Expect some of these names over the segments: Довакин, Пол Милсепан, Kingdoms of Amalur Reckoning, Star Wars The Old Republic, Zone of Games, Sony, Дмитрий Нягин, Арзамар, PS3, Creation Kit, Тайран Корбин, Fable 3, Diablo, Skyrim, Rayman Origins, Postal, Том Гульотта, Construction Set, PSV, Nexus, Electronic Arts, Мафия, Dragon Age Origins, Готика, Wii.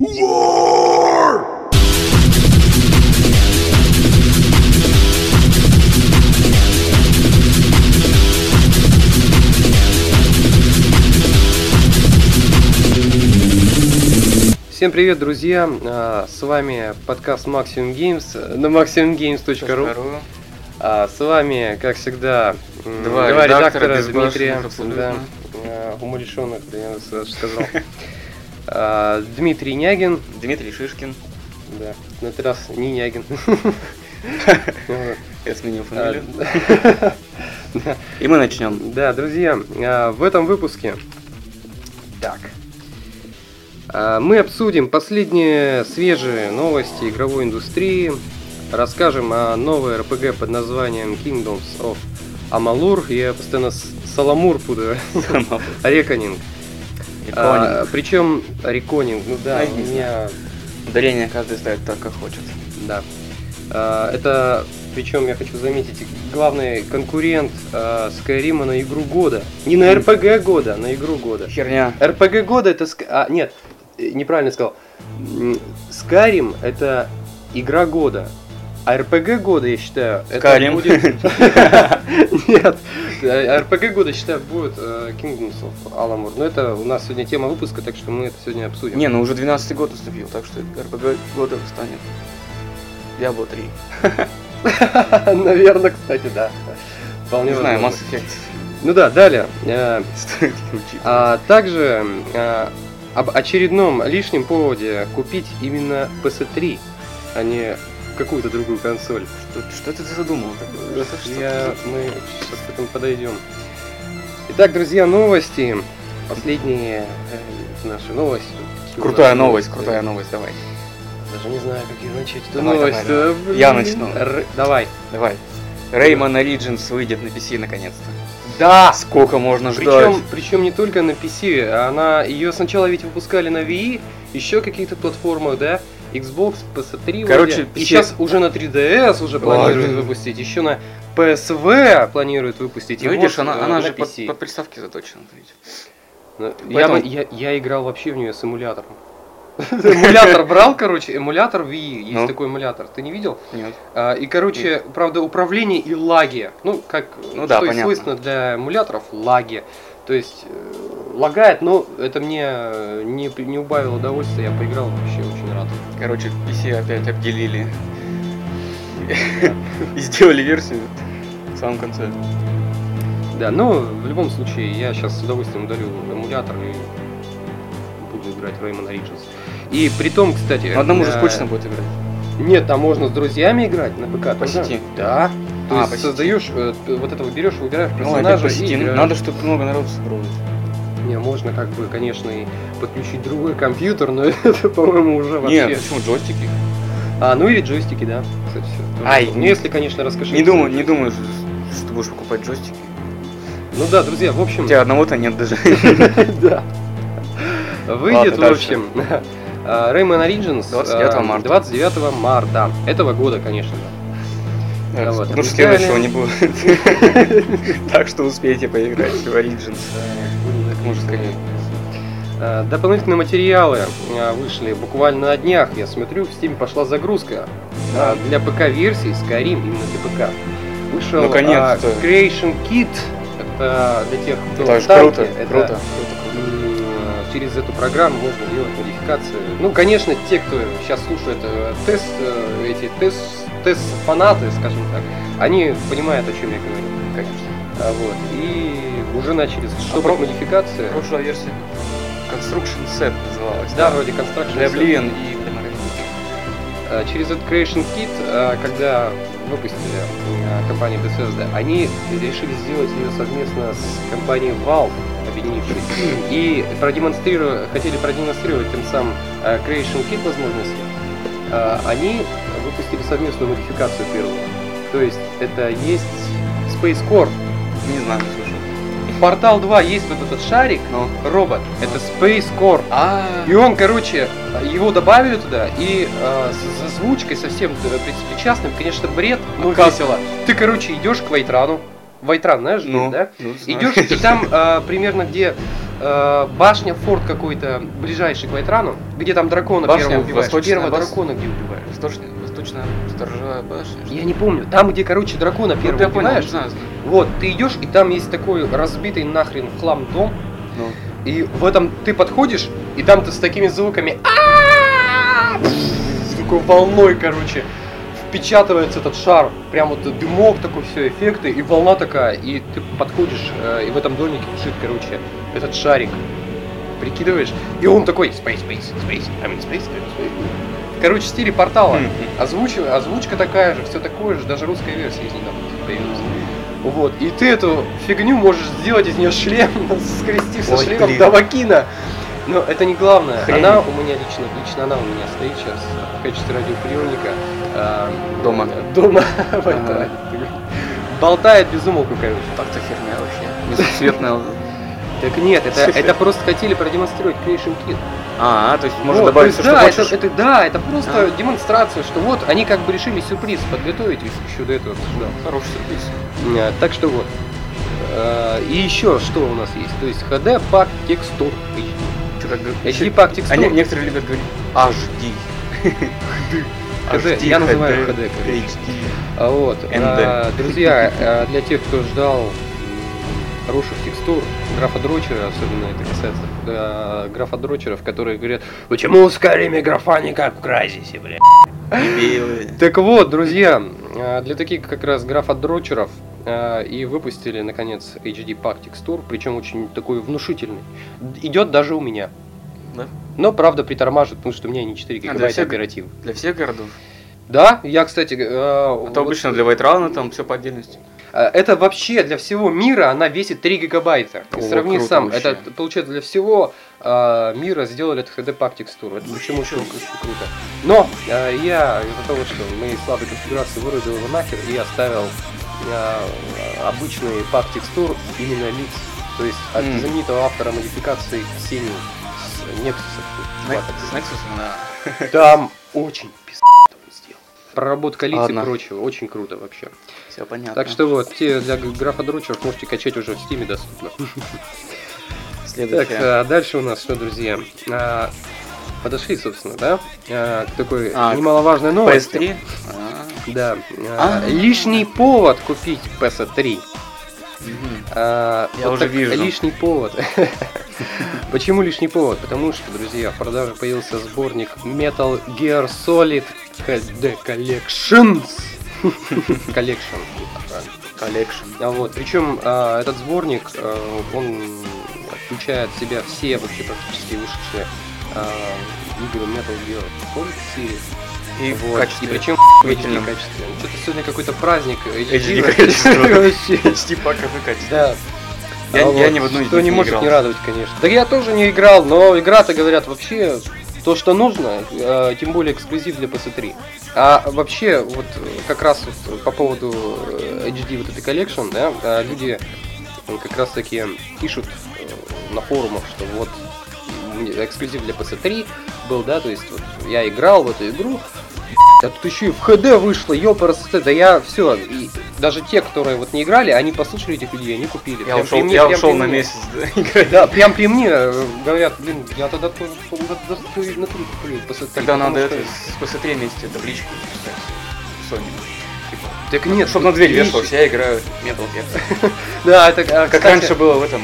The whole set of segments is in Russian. War! Всем привет, друзья! С вами подкаст Maximum Games на maximumgames.ru. С вами, как всегда, два редактора Дмитрия, да, умалишенных, я сказал. Дмитрий Нягин. Дмитрий Шишкин. Да, на этот раз не Нягин. Я сменил фамилию. И мы начнем. Да, друзья, в этом выпуске мы обсудим последние свежие новости игровой индустрии, расскажем о новой РПГ под названием Kingdoms of Amalur. Я постоянно Саламур путаю. Реконинг. Причем Реконинг, ну да, у меня ударение каждый ставит так, как хочет. Да. Это, причем я хочу заметить, главный конкурент Skyrim на игру года. Не на РПГ года, на игру года. Херня. РПГ года это... нет, неправильно сказал. Skyrim это игра года. А РПГ года, я считаю, Skyrim. Это будет... Нет, РПГ года, считаю, будет Kingdoms of Amalur. Но это у нас сегодня тема выпуска, так что мы это сегодня обсудим. Не, ну уже 12-й год наступил, так что РПГ года станет Diablo 3. Наверное, кстати, да. Вполне возможно. Не знаю, Mass Effect. Ну да, далее. Также об очередном лишнем поводе купить именно PS3, а не... какую-то другую консоль. Что ты задумал такое? Мы сейчас к этому подойдем. Итак, друзья, новости. Последние наши новости. Крутая новость, давай. Даже не знаю, как ее начать. Давай. Я начну. Давай. Rayman Origins выйдет на PC наконец-то. Да! Сколько можно ждать? Причем не только на PC, ее сначала ведь выпускали на Wii, еще каких-то платформах, да? Xbox, PS3, короче, и сейчас уже на 3DS уже планируют выпустить, еще на PSV планируют выпустить. И видишь, вот, она же под приставки заточена. Я играл вообще в нее с эмулятором. Эмулятор брал, короче, эмулятор Wii, есть такой эмулятор, ты не видел? Нет. И, короче, правда, управление и лаги, что и свойственно для эмуляторов, лаги. То есть, лагает, но это мне не убавило удовольствия, я поиграл вообще очень рад. Короче, PC опять обделили и сделали версию в самом конце. Да, но в любом случае, я сейчас с удовольствием удалю эмулятор и буду играть в Rayman Origins. И при том, кстати... Одному же скучно будет играть. Нет, там можно с друзьями играть на ПК. По сети? Да. То есть создаешь, вот это выберешь, выбираешь персонажа и играешь. Надо, чтобы много народу собралось. Не, можно как бы, конечно, и подключить другой компьютер, но это, по-моему, уже вообще... Нет, почему джойстики? Или джойстики, да. Кстати, если, конечно, раскошелиться. Не думаю, что ты будешь покупать джойстики. Ну да, друзья, в общем... У тебя одного-то нет даже. Да. Выйдет, в общем, Rayman Origins 29 марта этого года, конечно. Потому что следующего не будет. Так что успейте поиграть в Origins. Может, дополнительные материалы вышли буквально на днях. Я смотрю, в Steam пошла загрузка для ПК-версии Skyrim, именно для ПК. Вышел Creation Kit, это для тех, кто в танке. Круто. Через эту программу можно делать модификации. Ну, конечно, те, кто сейчас слушает тест-фанаты, скажем так, они понимают, о чем я говорю. Конечно. И уже начали штопать модификации. Прошлая версия Construction Set называлась. Да, вроде Construction Set. Для Блин и для Мародер. Через этот Creation Kit, когда выпустили компанию Bethesda, они решили сделать ее совместно с компанией Valve, объединившись. И хотели продемонстрировать тем самым Creation Kit возможности. Они выпустили совместную модификацию первую. То есть это есть Space Core. Не знаю, слушай. Портал 2 есть вот этот шарик, робот. Это Space Core. И он, короче, его добавили туда, и с озвучкой совсем причастным, конечно, бред, но весело. Ты, короче, идешь к Вайтрану. Вайтран, знаешь, да? Идешь, и там примерно где башня, форт какой-то, ближайший к Вайтрану, где там дракона первого убиваешь. Первого дракона где убиваешь? Восточная сторожевая башня? Я не помню. Там, где, короче, дракона первого убиваешь, вот, ты идешь, и там есть такой разбитый нахрен в хлам дом, и в этом ты подходишь, и там ты с такими звуками такой волной, короче, впечатывается этот шар, прям вот дымок такой, все эффекты, и волна такая, и ты подходишь, и в этом домике лежит, короче, этот шарик, прикидываешь, и он такой, space, короче, в стиле портала, озвучка такая же, все такое же, даже русская версия из недавно появилась. Вот, и ты эту фигню можешь сделать из нее шлем, скрестив со шлемом Довакина. Но это не главное. Хрень. Она у меня лично она у меня стоит сейчас в качестве радиоприемника. Дома. Ага. Болтает без умолку, короче. Так-то херня вообще. Бесцветная. Так нет, это просто хотели продемонстрировать Creation Kit. То есть можно добавить все, что хочешь. Это просто демонстрация, что вот они как бы решили сюрприз подготовить еще до этого. Хороший сюрприз. Так что вот. И еще что у нас есть? То есть HD пак текстур. HD пак текстур. Некоторые любят говорить HD. HD. Я называю HD. Вот. Друзья, для тех, кто ждал хороших текстур, графодрочеров, особенно это касается графодрочеров, которые говорят, почему в Skyrim графа не как в Crysis, бля. Так вот, друзья, для таких как раз графодрочеров и выпустили, наконец, HD пак текстур, причем очень такой внушительный. Идет даже у меня. Да? Но, правда, притормаживает, потому что у меня не 4 гигабайта оперативы. Для всех городов? Да, я, кстати... Это обычно для Вайтрана, там все по отдельности. Это вообще для всего мира, она весит 3 гигабайта. Сравни сам, вообще. Это получается для всего мира сделали этот HD-пак текстур. Это почему очень круто. Но я из-за того, что мои слабые конфигурации вырубил его нахер, и оставил обычный пак текстур именно лиц. То есть от знаменитого автора модификации Ксении с Nexus. С Nexus, да. Там очень пиздец. Проработка лиц и прочего. Очень круто вообще. Все понятно. Так что вот, те для графодрочеров можете качать уже в Steam доступно. Так, дальше у нас что, друзья? Подошли, собственно, да? К такой немаловажной новости. PS3? Да. Лишний повод купить PS3. Я уже вижу. Лишний повод. Почему лишний повод? Потому что, друзья, в продаже появился сборник Metal Gear Solid HD Collection. Вот. Причем этот сборник, он включает в себя все вообще практически вышедшие игры Metal Gear Solid серии. И вот. В качестве. И причем в HD качестве. Что-то сегодня какой-то праздник HD качества. HD паковый качество. Да. Я ни в одну из них не может играл. Не радовать, конечно. Да я тоже не играл, но игра-то, говорят, вообще то, что нужно, тем более эксклюзив для PS3. А вообще, вот как раз вот по поводу HD вот этой коллекшн, да, люди как раз таки пишут на форумах, что вот эксклюзив для PS3 был, да, то есть вот, я играл в эту игру, а тут еще и в HD вышло, ёпарасоте, да я все, и даже те, которые вот не играли, они послушали этих людей, они купили. Я ушел на месяц играть. Да, прям при мне говорят, блин, я тогда тоже на труд куплю. Тогда надо это с PS3 вместе табличку писать, Sony. Так нет, чтобы на дверь вешалось, я играю Metal Gear. Да, это как раньше было в этом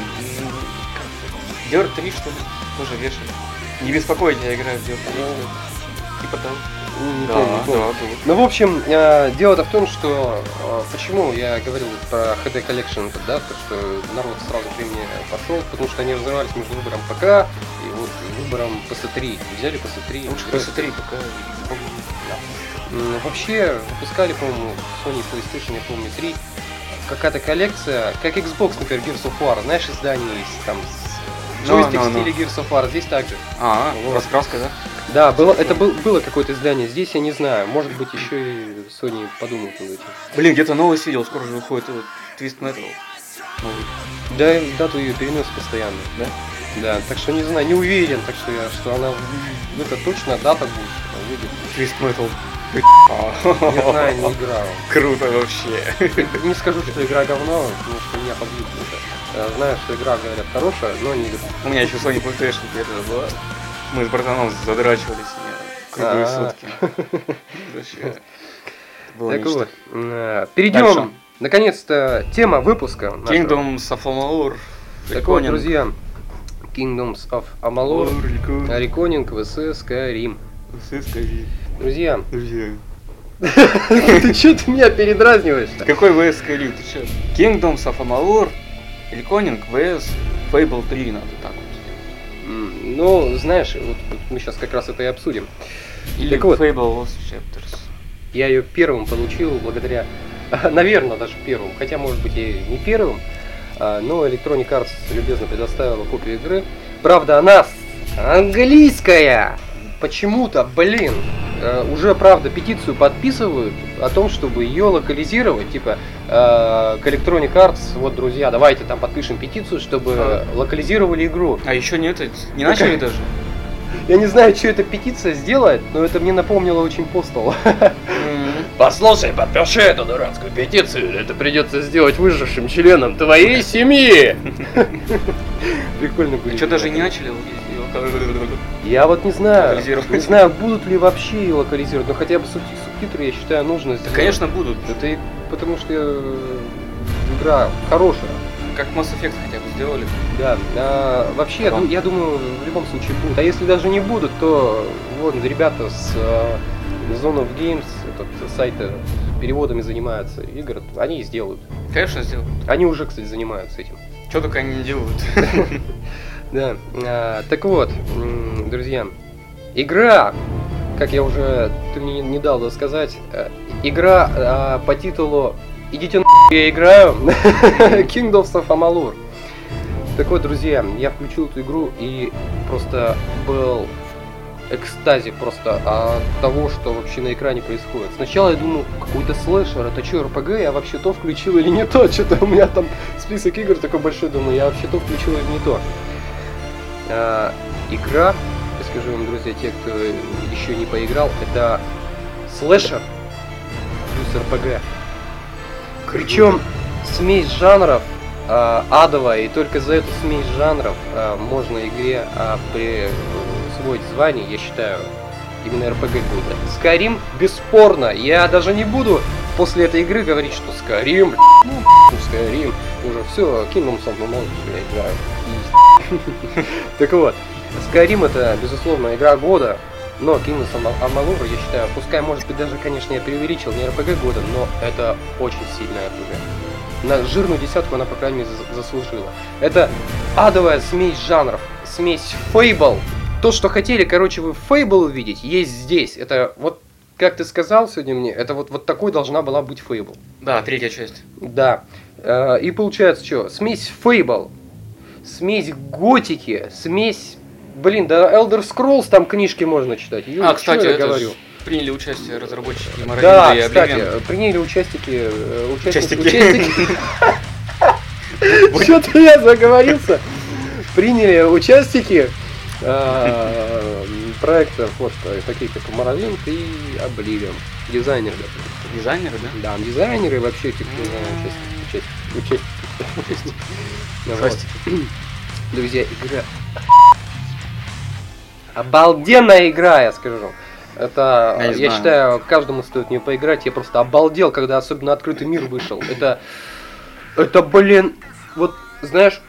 Dirt 3, что ли, тоже вешали. Не беспокойтесь, я играю в Dirt 3, типа того. Не помню. Ну, в общем, дело-то в том, что почему я говорил про HD Collection, да, то, что народ сразу при мне пошел, потому что они разрывались между выбором ПК и вот выбором PS3. Взяли PS3. Лучше PS3 пока. Да. Вообще, выпускали, по-моему, Sony PlayStation, я помню, 3. Какая-то коллекция, как Xbox, например, Gears of War, знаешь, издание есть там с джойстик в стиле Gears of War, здесь также. Вот. Раскраска, да? Да, было какое-то издание, здесь я не знаю, может быть еще и Sony подумают об этом. Блин, где-то новость видел, скоро же выходит Twist Metal. Да, дату ее перенес постоянно. Да? Да, так что не знаю, не уверен, так что я, что она, это точно дата будет, выйдет. Твист Metal. Не знаю, не играл. Круто вообще. Не скажу, что игра говно, потому что меня побьют. Знаю, что игра, говорят, хорошая, но не играл. У меня еще Sony PlayStation 5 была. Мы с братаном задрачивались круглые сутки. Так вот, перейдем, наконец-то, тема выпуска. Kingdoms of Amalur. Так вот, друзья, Kingdoms of Amalur Reckoning vs Skyrim. Друзья. Ты чё ты меня передразниваешь? Какой VS Skyrim? Ты чё? Kingdoms of Amalur Reckoning vs Fable 3 надо так вот. Ну, знаешь, вот мы сейчас как раз это и обсудим. Или Fable Lost Chapters. Я ее первым получил благодаря, наверное, даже первым, хотя может быть и не первым, но Electronic Arts любезно предоставила копию игры. Правда, она английская! Почему-то, блин, уже, правда, петицию подписывают о том, чтобы ее локализировать. Типа, к Electronic Arts, вот, друзья, давайте там подпишем петицию, чтобы локализировали игру. А еще не это, не начали даже? Я не знаю, что эта петиция сделает, но это мне напомнило очень Postal. Послушай, подпиши эту дурацкую петицию, это придется сделать выжившим членом твоей семьи. Прикольно будет. Что, даже не начали? Я вот не знаю, будут ли вообще ее локализировать, но хотя бы субтитры, я считаю, нужно сделать. Да, конечно, будут. Это потому что игра хорошая. Как Mass Effect хотя бы сделали. Да, вообще, я думаю, в любом случае будут. А если даже не будут, то вот ребята с Zone of Games, этот сайт переводами занимаются игр, они сделают. Конечно, сделают. Они уже, кстати, занимаются этим. Что только они не делают. Да, так вот, друзья, игра, как я уже, ты мне не дал досказать, игра по титулу «Идите на***, я играю» Kingdoms of Amalur. Так вот, друзья, я включил эту игру и просто был в экстазе просто от того, что вообще на экране происходит. Сначала я думал, какой-то слэшер, это что, РПГ, я вообще то включил или не то, что-то у меня там список игр такой большой, думаю, я вообще то включил или не то. Игра, я скажу вам, друзья, те, кто еще не поиграл, это слэшер плюс РПГ. Причем смесь жанров адовая, и только за эту смесь жанров можно игре присвоить звание, я считаю, именно РПГ будет. Skyrim бесспорно, я даже не буду после этой игры говорить, что Skyrim, Skyrim, уже все, Kingdoms of Amalur, я играю. Так вот, Skyrim это, безусловно, игра года, но Kingdoms of Amalur, я считаю, пускай, может быть, даже, конечно, я преувеличил, не RPG года, но это очень сильная RPG. На жирную десятку она, по крайней мере, заслужила. Это адовая смесь жанров, смесь Fable. То, что хотели, короче, вы Fable увидеть, есть здесь. Это вот, как ты сказал сегодня мне, это вот такой должна была быть Fable. Да, третья часть. Да. И получается, что? Смесь Fable. Смесь Готики, смесь... Блин, да Elder Scrolls там книжки можно читать. Юля, кстати, я говорю. Приняли участие разработчики Мародера и Обливион. Да, кстати, приняли участники... Что-то я заговорился. Приняли участники проектов, вот такие как Мародер и Обливион. Дизайнеры. Дизайнеры, да? Да, дизайнеры вообще те, кто участники. Друзья, игра обалденная игра, я скажу. Это, я считаю, каждому стоит в нее поиграть. Я просто обалдел, когда особенно открытый мир вышел. Это, блин, вот, знаешь,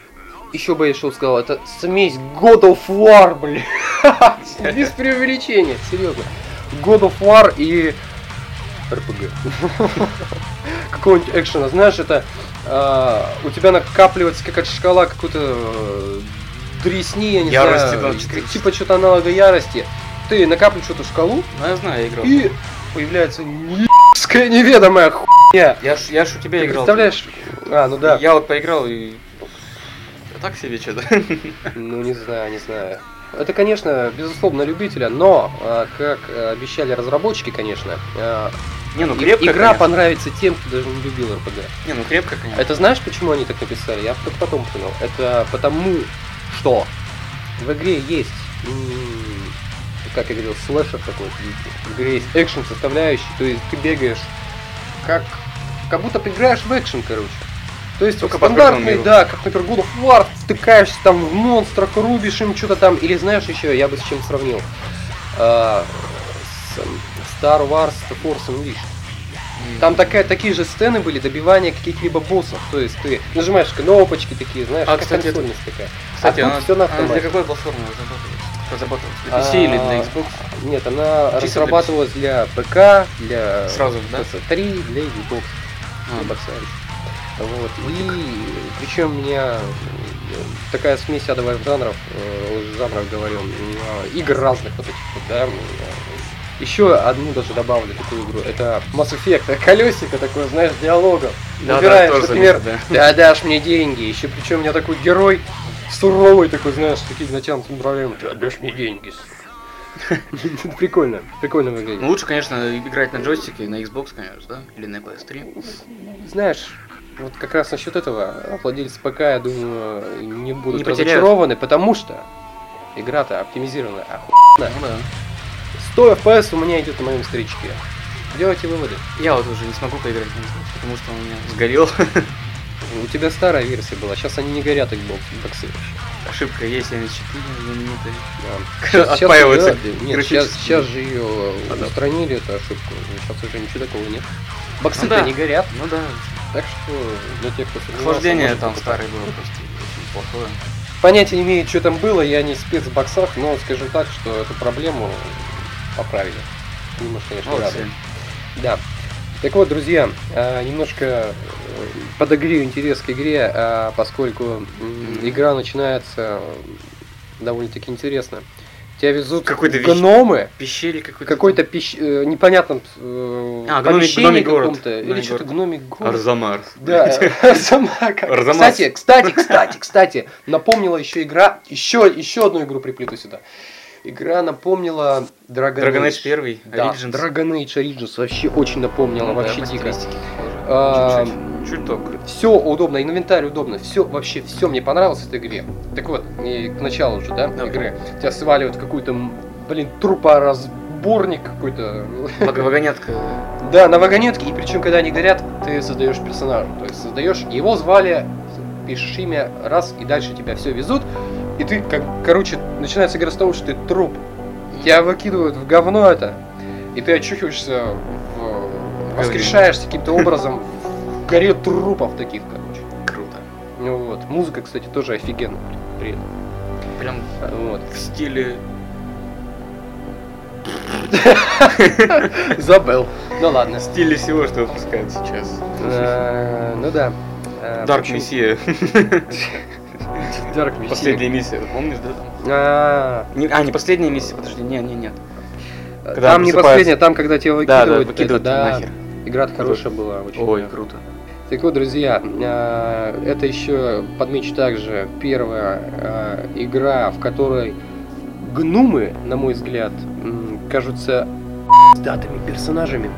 еще бы я еще сказал, это смесь God of War, блин. Без преувеличения, серьезно. God of War и РПГ. Какого-нибудь экшена, знаешь, это у тебя накапливается какая-то шкала какой-то дресни, я не ярости, знаю, типа что-то аналога ярости. Ты накапливаешь эту шкалу, я знаю, я играл. И появляется низкая неведомая хуйня. Я ж у тебя ты играл. Представляешь? Ну да. Я вот поиграл и... Так себе что-то. Ну не знаю. Это, конечно, безусловно, любителя, но, как обещали разработчики, конечно, крепко, игра конечно. Понравится тем, кто даже не любил РПГ. Крепко, конечно. Это знаешь, почему они так написали? Я потом понял. Это потому, что В игре есть, как я говорил, слэшер такой, в игре есть экшен составляющий, то есть ты бегаешь как будто ты играешь в экшен, короче. То есть только стандартный, да, как, например, God of War, втыкаешься там в монстрах, рубишь им что-то там, или знаешь еще, я бы с чем сравнил, с Star Wars The Force Unleashed. Там такие же сцены были, добивания каких-либо боссов, то есть ты нажимаешь кнопочки такие, знаешь, как консольность такая. Кстати, а все на автомате. Для какой платформы разрабатывалась? Для PC или для Xbox? Нет, она разрабатывалась для ПК, для PS3, для Xbox. Вот. И причем у меня такая смесь адовых жанров, говорю, игр разных вот этих вот, да. Еще одну даже добавлю такую игру, это Mass Effect, колесико такое, знаешь, диалогов. Да, выбираешь, да, например, заметно, да. Ты дашь мне деньги, еще причем у меня такой герой суровый такой, знаешь, такие натянутые проблемы, ты отдашь мне деньги. Прикольно, прикольно выглядит. Лучше, конечно, играть на джойстике, на Xbox, конечно, да, или на PS3. Знаешь, вот как раз насчет этого владельцы ПК, я думаю, не будут разочарованы, потому что игра-то оптимизирована охуенно. То FPS у меня идет на моем старичке. Делайте выводы. Я вот уже не смогу поиграть, потому что у меня сгорел. У тебя старая версия была, сейчас они не горят, их боксы. Ошибка есть, 74 минуты. Да. Отпаиваются. Нет, сейчас же ее устранили, эту ошибку. Сейчас уже ничего такого нет. Боксы-то да. Не горят. Ну да. Так что для тех, кто сомневался... Охлаждение там старое было просто очень плохое. Понятия не имею, что там было, я не спец в боксах, но скажу так, что эту проблему... поправили. Не может, конечно, рады. Да. Так вот, друзья, немножко подогрею интерес к игре, поскольку игра начинается довольно-таки интересно. Тебя везут какой-то гномы, пещере какой-то непонятном помещении каком-то, или что-то гномик город. Арзамар. Да, Арзамар. Кстати, напомнила еще игра, еще одну игру приплету сюда. Игра напомнила Dragon Age 1, да, Origins. Dragon Age Origins вообще очень напомнила, вообще дико. Чуток. Все удобно, инвентарь удобно, все вообще все мне понравилось в этой игре. Так вот, и к началу уже, да, игры. Тебя сваливают какую-то, блин, трупоразборник какой-то. Вагонетка. Да, на вагонетке, и причем когда они горят, ты создаешь персонажа, то есть создаешь. Его звали, пишешь имя раз, и дальше тебя все везут. И ты, короче, начинается игра с того, что ты труп. Тебя выкидывают в говно это. И ты очухиваешься, воскрешаешься каким-то образом в горе трупов таких, короче. Круто. Ну вот. Музыка, кстати, тоже офигенная при этом. Прям вот. В стиле... Забыл. Ну ладно. В стиле всего, что выпускают сейчас. Ну да. Dark Messiah. Последняя миссия, помнишь, да? Не последняя миссия, подожди, нет. Там не последняя, там когда тебя выкидывают нахер. Игра-то хорошая была, очень. Ой, круто. Так вот, друзья, это еще подмечу также первая игра, в которой гномы, на мой взгляд, кажутся пиздатыми персонажами.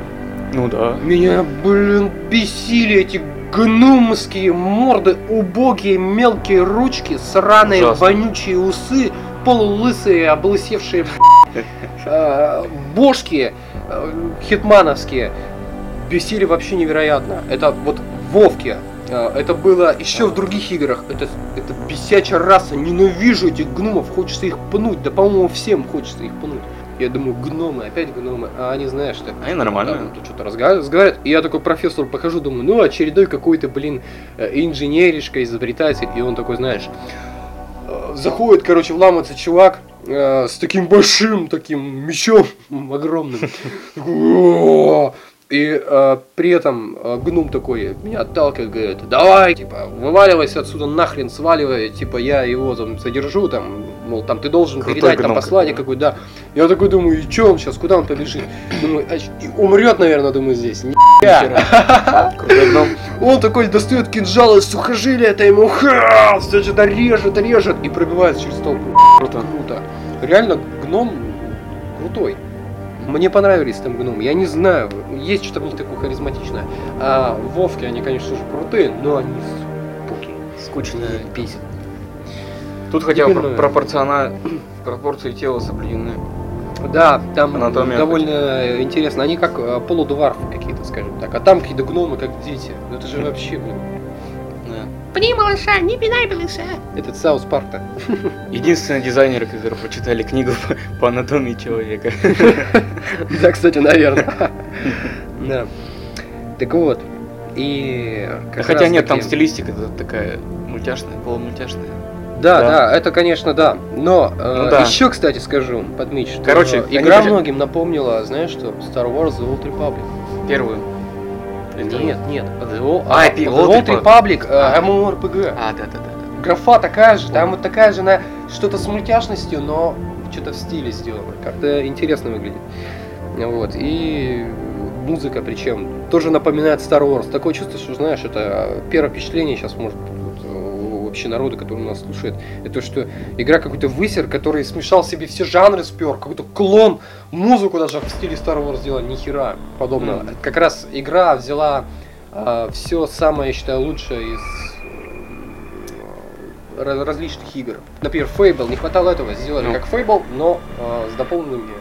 Ну да. Меня, блин, бесили эти гномские морды, убогие мелкие ручки, сраные вонючие усы, полулысые, облысевшие бошки хитмановские. Бесили вообще невероятно. Это вот в Вовке. Это было еще в других играх. Это бесячая раса. Ненавижу этих гномов. Хочется их пнуть. Да, по-моему, всем хочется их пнуть. Я думаю, гномы, опять гномы, а они, знаешь, что... Они нормально. Там, тут что-то разговаривают, и я такой профессору похожу, думаю, ну, очередной какой-то, блин, инженеришка, изобретатель, и он такой, знаешь, заходит, короче, вламывается чувак с таким большим таким мечом огромным, и при этом гном такой меня отталкивает, говорит, давай, типа, вываливайся отсюда нахрен, сваливай, типа, я его там задержу, там, мол, там ты должен крутой передать гном, там послание какое-то, да. Я такой думаю, и чё он сейчас, куда он побежит? Думаю, умрет, наверное, думаю, здесь. Нихера. Он такой достает кинжал из сухожилия, это ему ха, все что-то режет, и пробивается через толпу. Круто. Реально, гном крутой. Мне понравились там гномы, я не знаю, есть что-то в них такое харизматичное. А в Вовке они, конечно же, крутые, но они скучные. Скучные песни. Тут хотя бы пропорции тела соблюдены. Да, там анатомия довольно хоть интересно. Они как полудварфы какие-то, скажем так. А там какие-то гномы, как дети. Ну это же вообще, блин. Пни, малыша, не пинай, малыша. Это Саус Парк-то. Единственные дизайнеры, которые почитали книгу по анатомии человека. Да, кстати, наверное. Да. Так вот. И хотя нет, там стилистика такая мультяшная, полумультяшная. Да, да, это, конечно, да. Но еще, кстати, скажу, подмечу, что игра многим напомнила, знаешь что, Star Wars The Old Republic. Первую. Нет. The Old Republic, MMORPG. Да. Графа такая же, там вот такая же, на что-то с мультяшностью, но что-то в стиле сделано. Как-то интересно выглядит. Вот, и музыка причем тоже напоминает Star Wars. Такое чувство, что, знаешь, это первое впечатление сейчас может вообще народу, который нас слушает. Это что игра какой-то высер, который смешал себе все жанры, спер, какой-то клон, музыку даже в стиле Star Wars сделал, нихера подобного. Как раз игра взяла все самое, я считаю, лучшее из различных игр. Например, Fable, не хватало этого, сделали как Fable, но с дополненными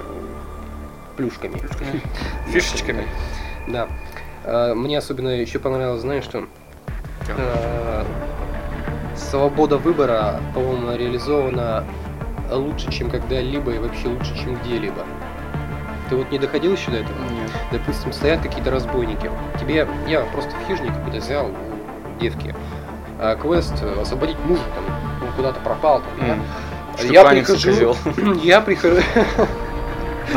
плюшками. Фишечками. Да. Мне особенно еще понравилось, знаешь, что свобода выбора, по-моему, реализована лучше, чем когда-либо и вообще лучше, чем где-либо. Ты вот не доходил еще до этого? Нет. Допустим, стоят какие-то разбойники. Тебе, я просто в хижине какой-то взял девки, квест освободить мужа, там, он куда-то пропал. Там, да? Я прихожу...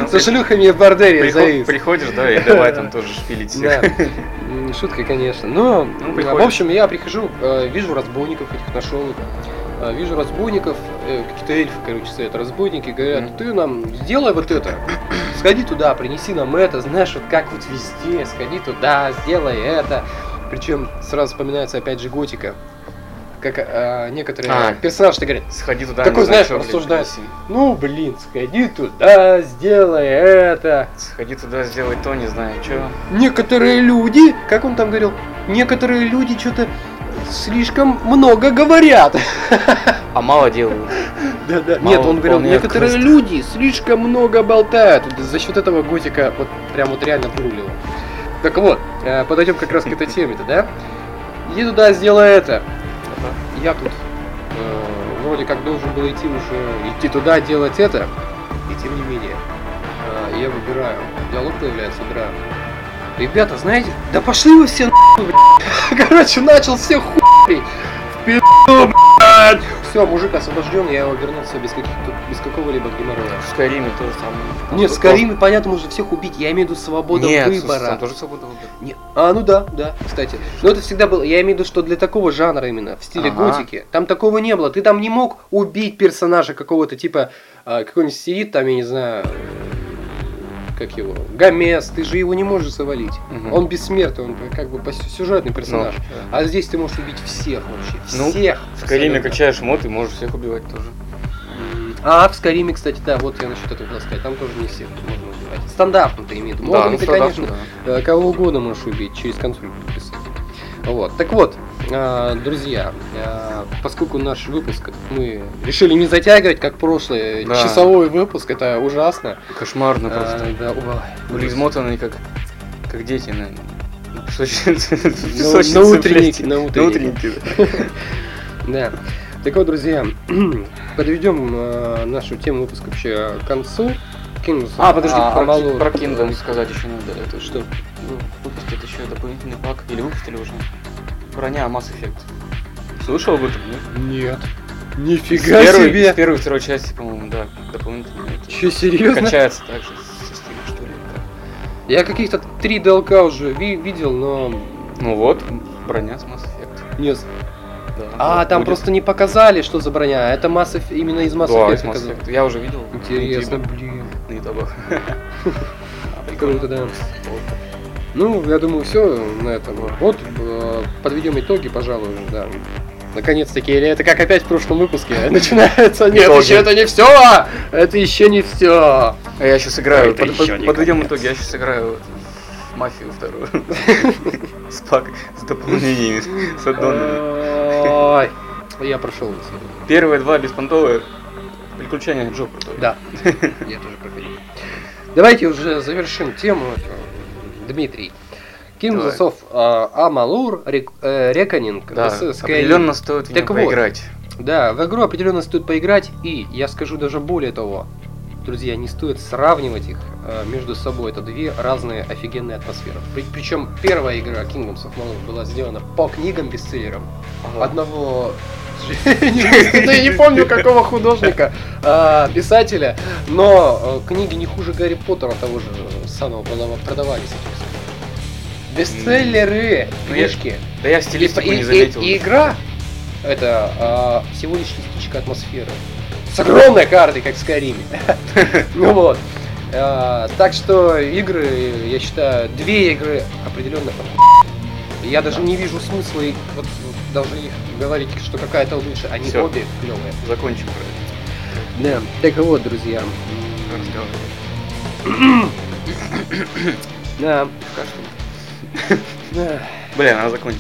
Со шлюхами я в бордере завис. Приходишь, да, и давай там тоже шпилить всех. Шутка, конечно. Но, в общем, я прихожу, вижу разбойников этих, нашел их. Вижу разбойников, какие-то эльфы, короче, стоят разбойники, говорят, ты нам сделай вот это, сходи туда, принеси нам это, знаешь, вот как вот везде, сходи туда, сделай это. Причем сразу вспоминается опять же Готика. Как некоторые персонажи говорят, сходи туда, такой, знаешь, рассуждайся. Ну, блин, сходи туда, сделай это. Сходи туда, сделай то, не знаю, что. Некоторые люди, как он там говорил, некоторые люди что-то слишком много говорят. А мало делают. Да. Нет, он говорил, некоторые люди слишком много болтают. За счет этого Готика вот прям вот реально прулила. Так вот, подойдем как раз к этой теме-то, да? Иди туда, сделай это. Я тут вроде как должен был идти туда, делать это, и тем не менее, я выбираю, диалог появляется, выбираю. Ребята, знаете, да пошли вы все нахуй, блядь. Короче, начал всех хуй, в пизду, блядь. Все, мужик освобожден, я его вернулся без какого-либо геморроя. В Скайриме тоже самое. Нет, в Скайриме, понятно, можно всех убить, я имею в виду свободу выбора. Там тоже свобода выбора. Нет. Ну да, кстати. Но это всегда было, я имею в виду, что для такого жанра именно, в стиле готики, там такого не было. Ты там не мог убить персонажа какого-то типа, какой-нибудь сидит там, я не знаю, как его, Гомес, ты же его не можешь завалить. Он бессмертный, он как бы сюжетный персонаж. А здесь ты можешь убить всех вообще. Всех. В Скайриме качаешь мод и можешь всех убивать тоже. А в Скайриме, кстати, да, вот я насчет этого хотел сказать, там тоже не всех можно убивать. Стандартно ты имеешь. Модами ты, конечно, кого угодно можешь убить, через консоль подписать. Вот. Так вот, друзья, поскольку наш выпуск мы решили не затягивать, как прошлый часовой выпуск, это ужасно. Кошмарно просто. Да, были измотаны как дети, наверное. На утреннике. На утреннике. Да. Так вот, друзья, подведем нашу тему выпуска вообще к концу. Подожди, про Kingdoms сказать еще надо. Это что? Выпустят еще дополнительный пак, или выпустили уже? Броня Mass Effect. Слышал об этом, нет? Нет. Нифига себе! С первой и второй части, по-моему, да, дополнительно. Че, серьезно? Качается так же, со Steam, что ли. Да. Я каких-то 3 DLC уже видел, но... Ну вот, броня с Mass Effect. Нет. Да, там будет. Просто не показали, что за броня, это именно из Mass Effect. Да, я уже видел. Интересно, блин. На ютубах. Круто, да. Ну, я думаю, все на этом. Вот, подведем итоги, пожалуй, да. Наконец-таки, или это как опять в прошлом выпуске начинается? Нет, еще это не все! Это еще не все! А я сейчас играю, подведем итоги, я сейчас играю в Мафию вторую. С дополнениями, с аддонами. я прошел. Первые два беспонтовые приключения Джо крутые. Да, я тоже проходил. Давайте уже завершим тему, Дмитрий. Kingdoms of Amalur Reckoning. Да, определенно стоит в нее поиграть. Вот, да, в игру определенно стоит поиграть, и я скажу даже более того, друзья, не стоит сравнивать их между собой. Это две разные офигенные атмосферы. Причем первая игра Kingdoms of Amalur была сделана по книгам бестселлерам одного... Я не помню какого художника, писателя, но книги не хуже Гарри Поттера того же самого продавались. Бестселлеры, книжки. Да я стилистику не заметил. И игра это всего лишь частичка атмосферы. С огромной картой, как в Skyrim. Ну вот. Так что игры, я считаю, две игры определенно. Я даже не вижу смысла их, вот, даже их говорить, что какая-то лучше, они всё, обе клёвые. Закончим про это. Да, так вот, друзья. Да. Пивка, что ли? Да. Блин, она закончит.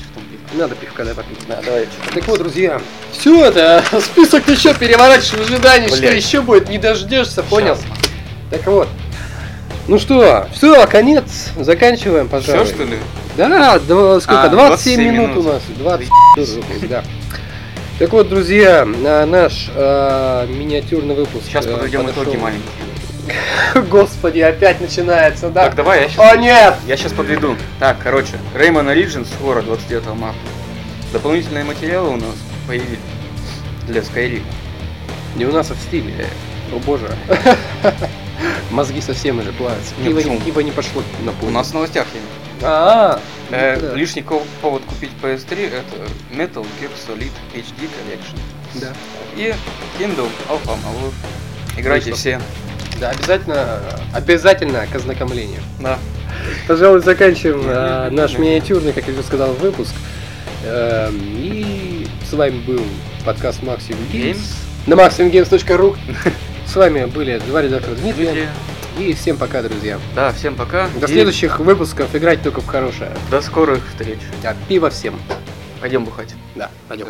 Надо пивка, да, попить. Да, давайте. Так вот, друзья, все это, список ты еще переворачиваешь в ожидании, блин, что еще будет, не дождешься, понял? Сейчас. Так вот. Ну что, все, конец, заканчиваем, пожалуй. Все, что ли? Да, сколько? 27 минут у нас. 20 минут, да. Так вот, друзья, наш миниатюрный выпуск. Сейчас подведем итоги маленькие. Господи, опять начинается, да? Так, давай, я сейчас... О, нет! Я сейчас подведу. Так, короче, Rayman Origins скоро, 29 марта. Дополнительные материалы у нас появились для Skyrim. Не у нас, а в Steam. О, боже. Мозги совсем уже плавятся. Пиво не пошло на пол. У нас в новостях есть. Лишний повод купить PS3 это Metal Gear Solid HD Collection. Да. И Kingdoms of Amalur. Играйте все. Да, обязательно к ознакомлению. Да. Пожалуй, заканчиваем наш миниатюрный, как я уже сказал, выпуск. И с вами был подкаст Maximum Games. На maximumgames.ru. С вами были два редактора Дмитрия. И всем пока, друзья. Да, всем пока. До следующих выпусков. Играть только в хорошее. До скорых встреч. Да, пиво всем. Пойдем бухать. Да, пойдем.